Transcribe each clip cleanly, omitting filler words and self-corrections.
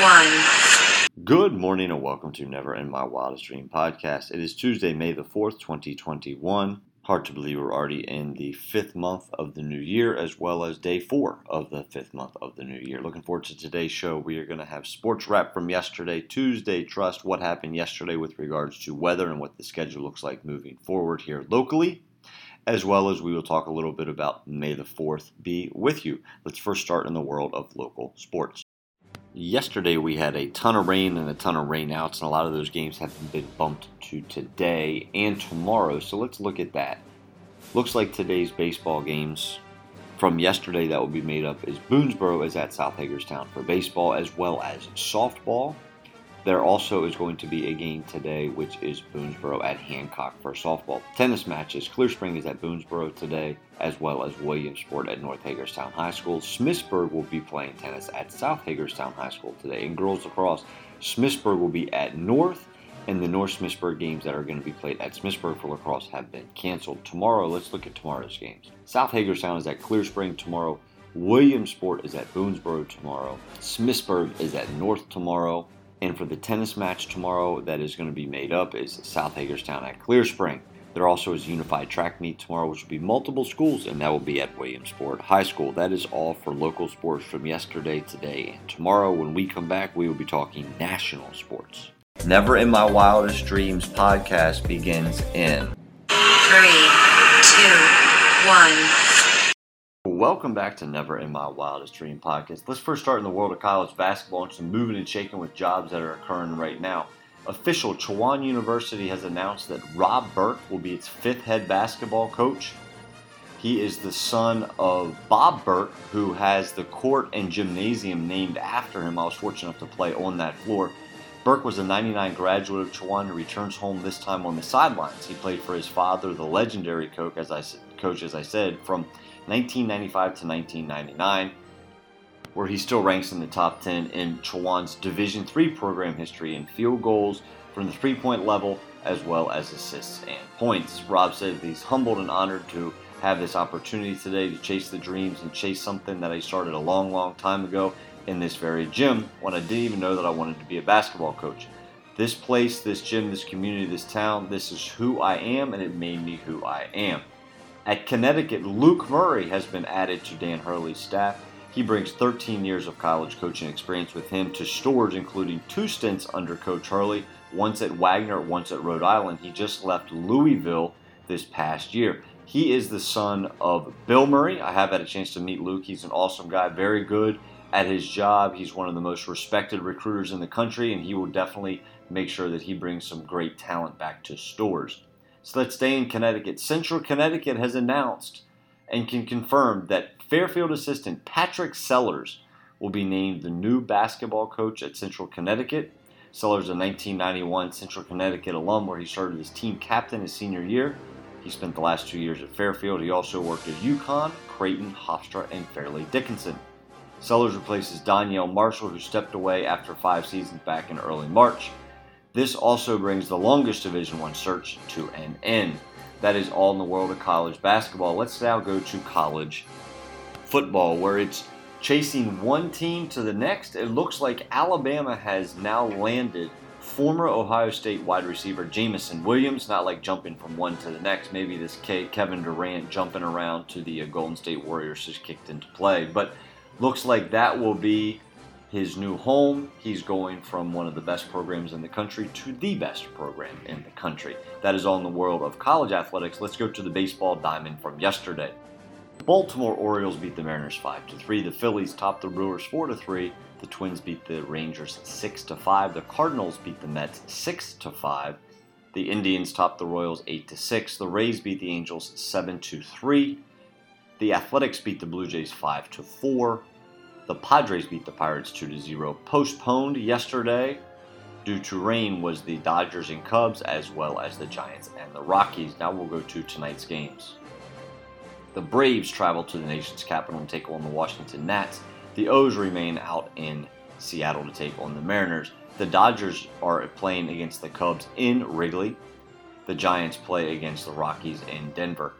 1. Good morning and welcome to Never In My Wildest Dream podcast. It is Tuesday, May the 4th, 2021. Hard to believe we're already in the fifth month of the new year, as well as day 4 of the fifth month of the new year. Looking forward to today's show. We are going to have sports wrap from yesterday, Tuesday Trust, what happened yesterday with regards to weather and what the schedule looks like moving forward here locally, as well as we will talk a little bit about May the 4th be with you. Let's first start in the world of local sports. Yesterday we had a ton of rain and a ton of rainouts, and a lot of those games have been bumped to today and tomorrow, so let's look at that. Looks like today's baseball games from yesterday that will be made up is Boonesboro is at South Hagerstown for baseball as well as softball. There also is going to be a game today, which is Boonesboro at Hancock for softball. Tennis matches, Clear Spring is at Boonesboro today, as well as Williamsport at North Hagerstown High School. Smithsburg will be playing tennis at South Hagerstown High School today. In girls lacrosse, Smithsburg will be at North, and the North-Smithsburg games that are going to be played at Smithsburg for lacrosse have been canceled. Tomorrow, let's look at tomorrow's games. South Hagerstown is at Clear Spring tomorrow. Williamsport is at Boonesboro tomorrow. Smithsburg is at North tomorrow. And for the tennis match tomorrow that is going to be made up is South Hagerstown at Clear Spring. There also is Unified Track Meet tomorrow, which will be multiple schools, and that will be at Williamsport High School. That is all for local sports from yesterday, today, and tomorrow. When we come back, we will be talking national sports. Never In My Wildest Dreams podcast begins in 3, 2, 1. Welcome back to Never In My Wildest Dream podcast. Let's first start in the world of college basketball and some moving and shaking with jobs that are occurring right now. Official Chowan University has announced that Rob Burke will be its 5th head basketball coach. He is the son of Bob Burke, who has the court and gymnasium named after him. I was fortunate enough to play on that floor. Burke was a 1999 graduate of Chowan who returns home this time on the sidelines. He played for his father, the legendary coach, as I said, from 1995 to 1999, where he still ranks in the top 10 in Chowan's Division III program history in field goals from the three-point level, as well as assists and points. Rob said he's humbled and honored to have this opportunity today to chase the dreams and chase something that I started a long, long time ago in this very gym when I didn't even know that I wanted to be a basketball coach. This place, this gym, this community, this town, this is who I am, and it made me who I am. At Connecticut, Luke Murray has been added to Dan Hurley's staff. He brings 13 years of college coaching experience with him to Storrs, including 2 stints under Coach Hurley, once at Wagner, once at Rhode Island. He just left Louisville this past year. He is the son of Bill Murray. I have had a chance to meet Luke. He's an awesome guy, very good at his job. He's one of the most respected recruiters in the country, and he will definitely make sure that he brings some great talent back to Storrs. So let's stay in Connecticut. Central Connecticut has announced and can confirm that Fairfield assistant Patrick Sellers will be named the new basketball coach at Central Connecticut. Sellers, a 1991 Central Connecticut alum where he started as team captain his senior year. He spent the last 2 years at Fairfield. He also worked at UConn, Creighton, Hofstra, and Fairleigh Dickinson. Sellers replaces Danielle Marshall, who stepped away after 5 seasons back in early March. This also brings the longest Division I search to an end. That is all in the world of college basketball. Let's now go to college football, where it's chasing one team to the next. It looks like Alabama has now landed former Ohio State wide receiver Jamison Williams, not like jumping from one to the next. Maybe this Kevin Durant jumping around to the Golden State Warriors has kicked into play, but looks like that will be his new home. He's going from one of the best programs in the country to the best program in the country. That is all in the world of college athletics. Let's go to the baseball diamond from yesterday. The Baltimore Orioles beat the Mariners 5-3. The Phillies topped the Brewers 4-3. The Twins beat the Rangers 6-5. The Cardinals beat the Mets 6-5. The Indians topped the Royals 8-6. The Rays beat the Angels 7-3. The Athletics beat the Blue Jays 5-4. The Padres beat the Pirates 2-0. Postponed yesterday due to rain was the Dodgers and Cubs, as well as the Giants and the Rockies. Now we'll go to tonight's games. The Braves travel to the nation's capital and take on the Washington Nats. The O's remain out in Seattle to take on the Mariners. The Dodgers are playing against the Cubs in Wrigley. The Giants play against the Rockies in Denver.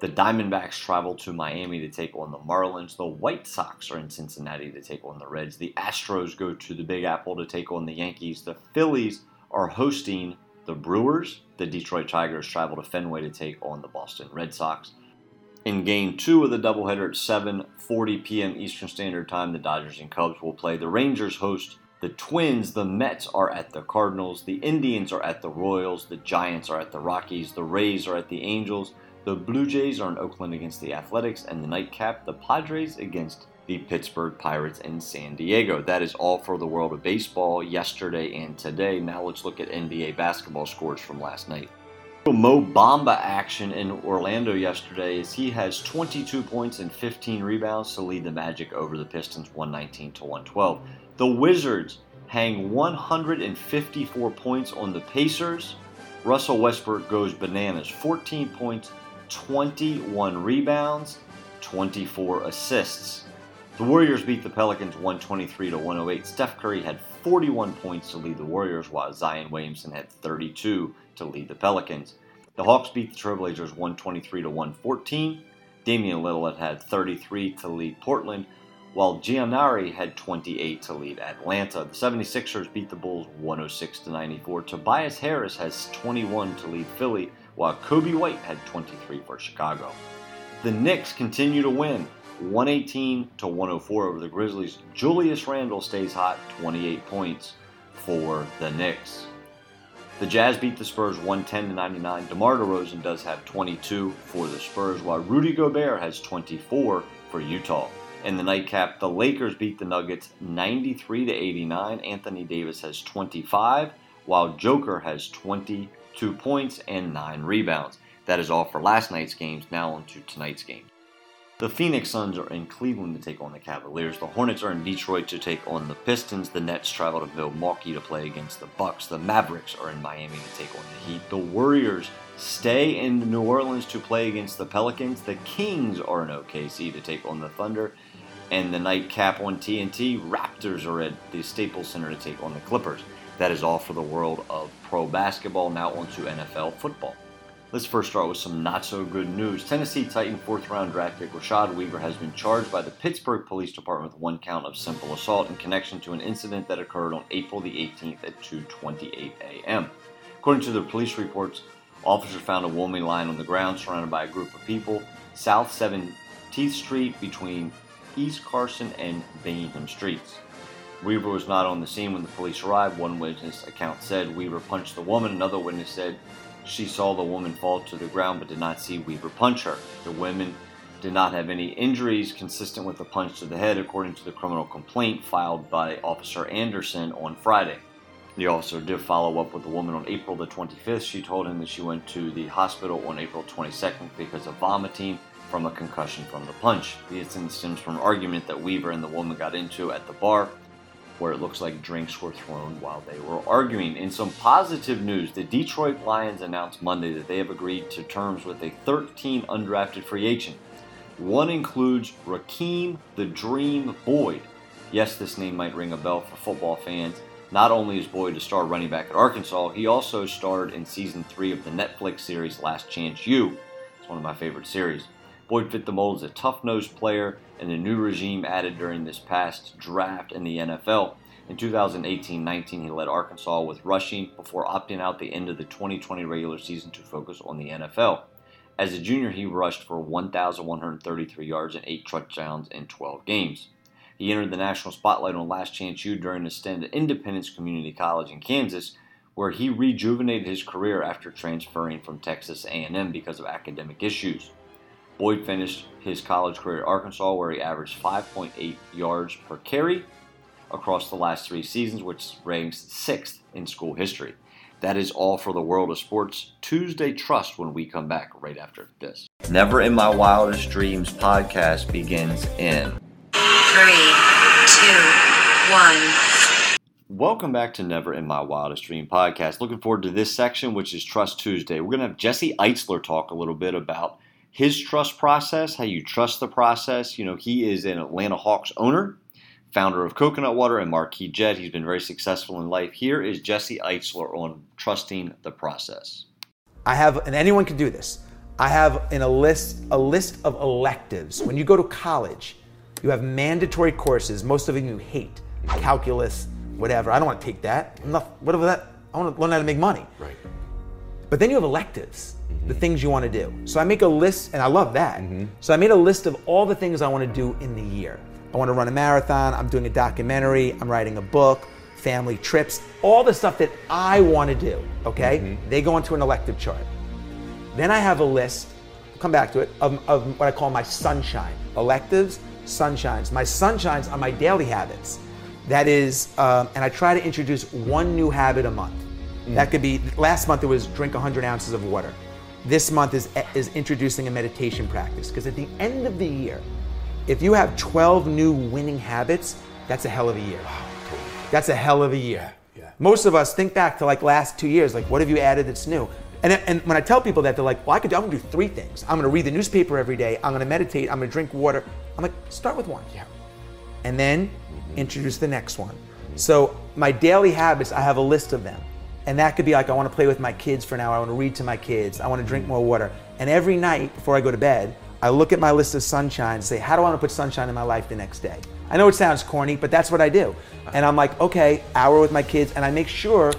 The Diamondbacks travel to Miami to take on the Marlins. The White Sox are in Cincinnati to take on the Reds. The Astros go to the Big Apple to take on the Yankees. The Phillies are hosting the Brewers. The Detroit Tigers travel to Fenway to take on the Boston Red Sox. In Game 2 of the doubleheader at 7:40 p.m. Eastern Standard Time, the Dodgers and Cubs will play. The Rangers host the Twins. The Mets are at the Cardinals. The Indians are at the Royals. The Giants are at the Rockies. The Rays are at the Angels. The Blue Jays are in Oakland against the Athletics. And the nightcap, the Padres against the Pittsburgh Pirates in San Diego. That is all for the world of baseball yesterday and today. Now let's look at NBA basketball scores from last night. Mo Bamba action in Orlando yesterday as he has 22 points and 15 rebounds to lead the Magic over the Pistons 119-112. The Wizards hang 154 points on the Pacers. Russell Westbrook goes bananas, 14 points, 21 rebounds, 24 assists. The Warriors beat the Pelicans 123-108. Steph Curry had 41 points to lead the Warriors, while Zion Williamson had 32 to lead the Pelicans. The Hawks beat the Trailblazers 123-114. Damian Lillard had 33 to lead Portland, while Giannis had 28 to lead Atlanta. The 76ers beat the Bulls 106-94. Tobias Harris has 21 to lead Philly, while Kobe White had 23 for Chicago. The Knicks continue to win, 118-104 over the Grizzlies. Julius Randle stays hot, 28 points for the Knicks. The Jazz beat the Spurs 110-99. DeMar DeRozan does have 22 for the Spurs, while Rudy Gobert has 24 for Utah. In the nightcap, the Lakers beat the Nuggets 93-89. Anthony Davis has 25, while Joker has 22 points and 9 rebounds. That is all for last night's games. Now on to tonight's games. The Phoenix Suns are in Cleveland to take on the Cavaliers. The Hornets are in Detroit to take on the Pistons. The Nets travel to Milwaukee to play against the Bucks. The Mavericks are in Miami to take on the Heat. The Warriors stay in New Orleans to play against the Pelicans. The Kings are in OKC to take on the Thunder. And the nightcap on TNT, Raptors are at the Staples Center to take on the Clippers. That is all for the world of pro basketball. Now on to NFL football. Let's first start with some not-so-good news. Tennessee Titan fourth-round draft pick Rashad Weaver has been charged by the Pittsburgh Police Department with 1 count of simple assault in connection to an incident that occurred on April the 18th at 2:28 a.m. According to the police reports, officers found a woman lying on the ground surrounded by a group of people south 17th Street between East Carson and Bingham Streets. Weaver was not on the scene when the police arrived. One witness account said Weaver punched the woman. Another witness said she saw the woman fall to the ground but did not see Weaver punch her. The women did not have any injuries consistent with the punch to the head, according to the criminal complaint filed by Officer Anderson on Friday. The officer did follow up with the woman on April the 25th. She told him that she went to the hospital on April 22nd because of vomiting from a concussion from the punch. The incident stems from an argument that Weaver and the woman got into at the bar, where it looks like drinks were thrown while they were arguing. In some positive news, the Detroit Lions announced Monday that they have agreed to terms with a 13 undrafted free agent. One includes Rakeem the Dream Boyd. Yes, this name might ring a bell for football fans. Not only is Boyd a star running back at Arkansas, he also starred in Season 3 of the Netflix series Last Chance U. It's one of my favorite series. Boyd fit the mold as a tough-nosed player and a new regime added during this past draft in the NFL. In 2018-19, he led Arkansas with rushing before opting out the end of the 2020 regular season to focus on the NFL. As a junior, he rushed for 1,133 yards and 8 touchdowns in 12 games. He entered the national spotlight on Last Chance U during his stint at Independence Community College in Kansas, where he rejuvenated his career after transferring from Texas A&M because of academic issues. Boyd finished his college career at Arkansas, where he averaged 5.8 yards per carry across the last 3 seasons, which ranks 6th in school history. That is all for the world of sports. Tuesday Trust when we come back right after this. Never in My Wildest Dreams podcast begins in 3, 2, 1. Welcome back to Never In My Wildest Dream podcast. Looking forward to this section, which is Trust Tuesday. We're going to have Jesse Eitzler talk a little bit about his trust process, how you trust the process. You know, he is an Atlanta Hawks owner, founder of Coconut Water and Marquee Jet. He's been very successful in life. Here is Jesse Eitzler on trusting the process. I have, and anyone can do this, I have in a list of electives. When you go to college, you have mandatory courses, most of them you hate. Calculus, whatever. I don't want to take that. I want to learn how to make money. Right. But then you have electives, the things you want to do. So I make a list, and I love that. Mm-hmm. So I made a list of all the things I want to do in the year. I want to run a marathon, I'm doing a documentary, I'm writing a book, family trips, all the stuff that I want to do, okay? Mm-hmm. They go onto an elective chart. Then I have a list, we'll come back to it, of what I call my sunshine. Electives, sunshines. My sunshines are my daily habits. That is, and I try to introduce one new habit a month. Mm. That could be, last month it was drink 100 ounces of water. This month is introducing a meditation practice. Because at the end of the year, if you have 12 new winning habits, that's a hell of a year. That's a hell of a year. Yeah. Most of us think back to like last 2 years, like what have you added that's new? And when I tell people that, they're like, well, I'm gonna do three things. I'm gonna read the newspaper every day, I'm gonna meditate, I'm gonna drink water. I'm like, start with one. Yeah. And then introduce the next one. Mm-hmm. So my daily habits, I have a list of them. And that could be like, I wanna play with my kids for an hour, I wanna read to my kids, I wanna drink more water. And every night before I go to bed, I look at my list of sunshine and say, how do I wanna put sunshine in my life the next day? I know it sounds corny, but that's what I do. And I'm like, okay, hour with my kids, and I make sure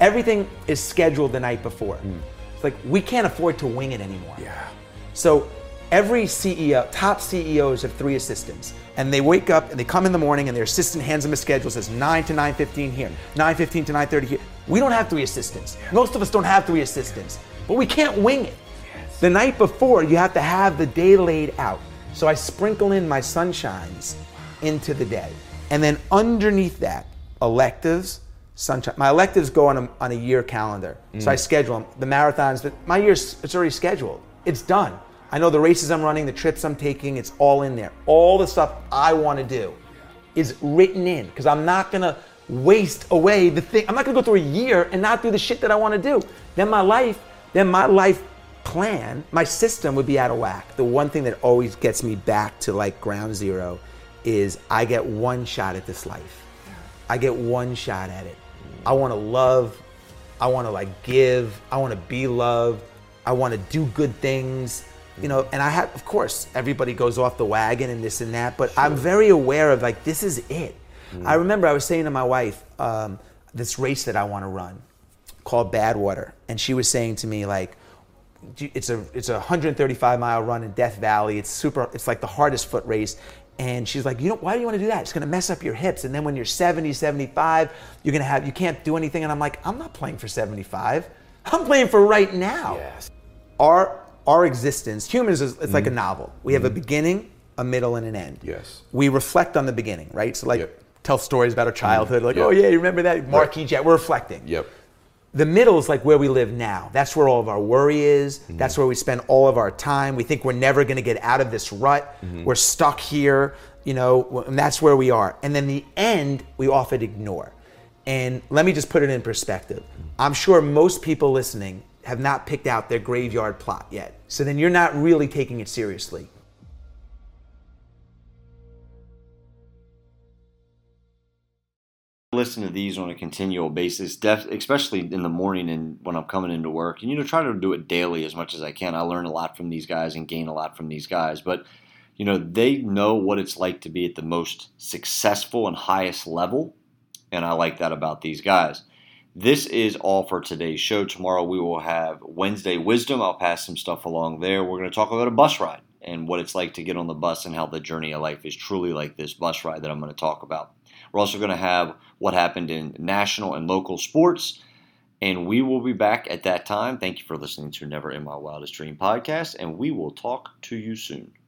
everything is scheduled the night before. Mm. It's like, we can't afford to wing it anymore. Yeah. So every CEO, top CEOs have three assistants, and they wake up and they come in the morning and their assistant hands them a schedule, says 9 to 9:15 here, 9:15 to 9:30 here. We don't have three assistants. Yeah. Most of us don't have three assistants, but we can't wing it. Yes. The night before, you have to have the day laid out. So I sprinkle in my sunshines into the day. And then underneath that, electives, sunshine. My electives go on a year calendar. Mm. So I schedule them. The marathons, but my year's, it's already scheduled. It's done. I know the races I'm running, the trips I'm taking, it's all in there. All the stuff I want to do is written in, because I'm not going to waste away the thing. I'm not going to go through a year and not do the shit that I want to do. Then my life plan, my system would be out of whack. The one thing that always gets me back to like ground zero is I get one shot at this life. I get one shot at it. I want to love, I want to like give, I want to be loved, I want to do good things, you know, and I have, of course, everybody goes off the wagon and this and that, but sure. I'm very aware of like, this is it. Mm. I remember I was saying to my wife, this race that I want to run called Badwater, and she was saying to me like, it's a 135 mile run in Death Valley, it's like the hardest foot race. And she's like, why do you want to do that? It's going to mess up your hips. And then when you're 70, 75, you're going to have, you can't do anything. And I'm like, I'm not playing for 75. I'm playing for right now. Yes. Our existence, humans, it's like a novel. We have a beginning, a middle, and an end. Yes. We reflect on the beginning, right? So like tell stories about our childhood. Like, oh yeah, you remember that? Marquee Jet, we're reflecting. Yep. The middle is like where we live now. That's where all of our worry is. Mm-hmm. That's where we spend all of our time. We think we're never going to get out of this rut. Mm-hmm. We're stuck here, and that's where we are. And then the end, we often ignore. And let me just put it in perspective. I'm sure most people listening have not picked out their graveyard plot yet. So then you're not really taking it seriously. Listen to these on a continual basis, especially in the morning and when I'm coming into work. And, try to do it daily as much as I can. I learn a lot from these guys and gain a lot from these guys. But, they know what it's like to be at the most successful and highest level. And I like that about these guys. This is all for today's show. Tomorrow we will have Wednesday Wisdom. I'll pass some stuff along there. We're going to talk about a bus ride and what it's like to get on the bus and how the journey of life is truly like this bus ride that I'm going to talk about. We're also going to have what happened in national and local sports, and we will be back at that time. Thank you for listening to Never In My Wildest Dream podcast, and we will talk to you soon.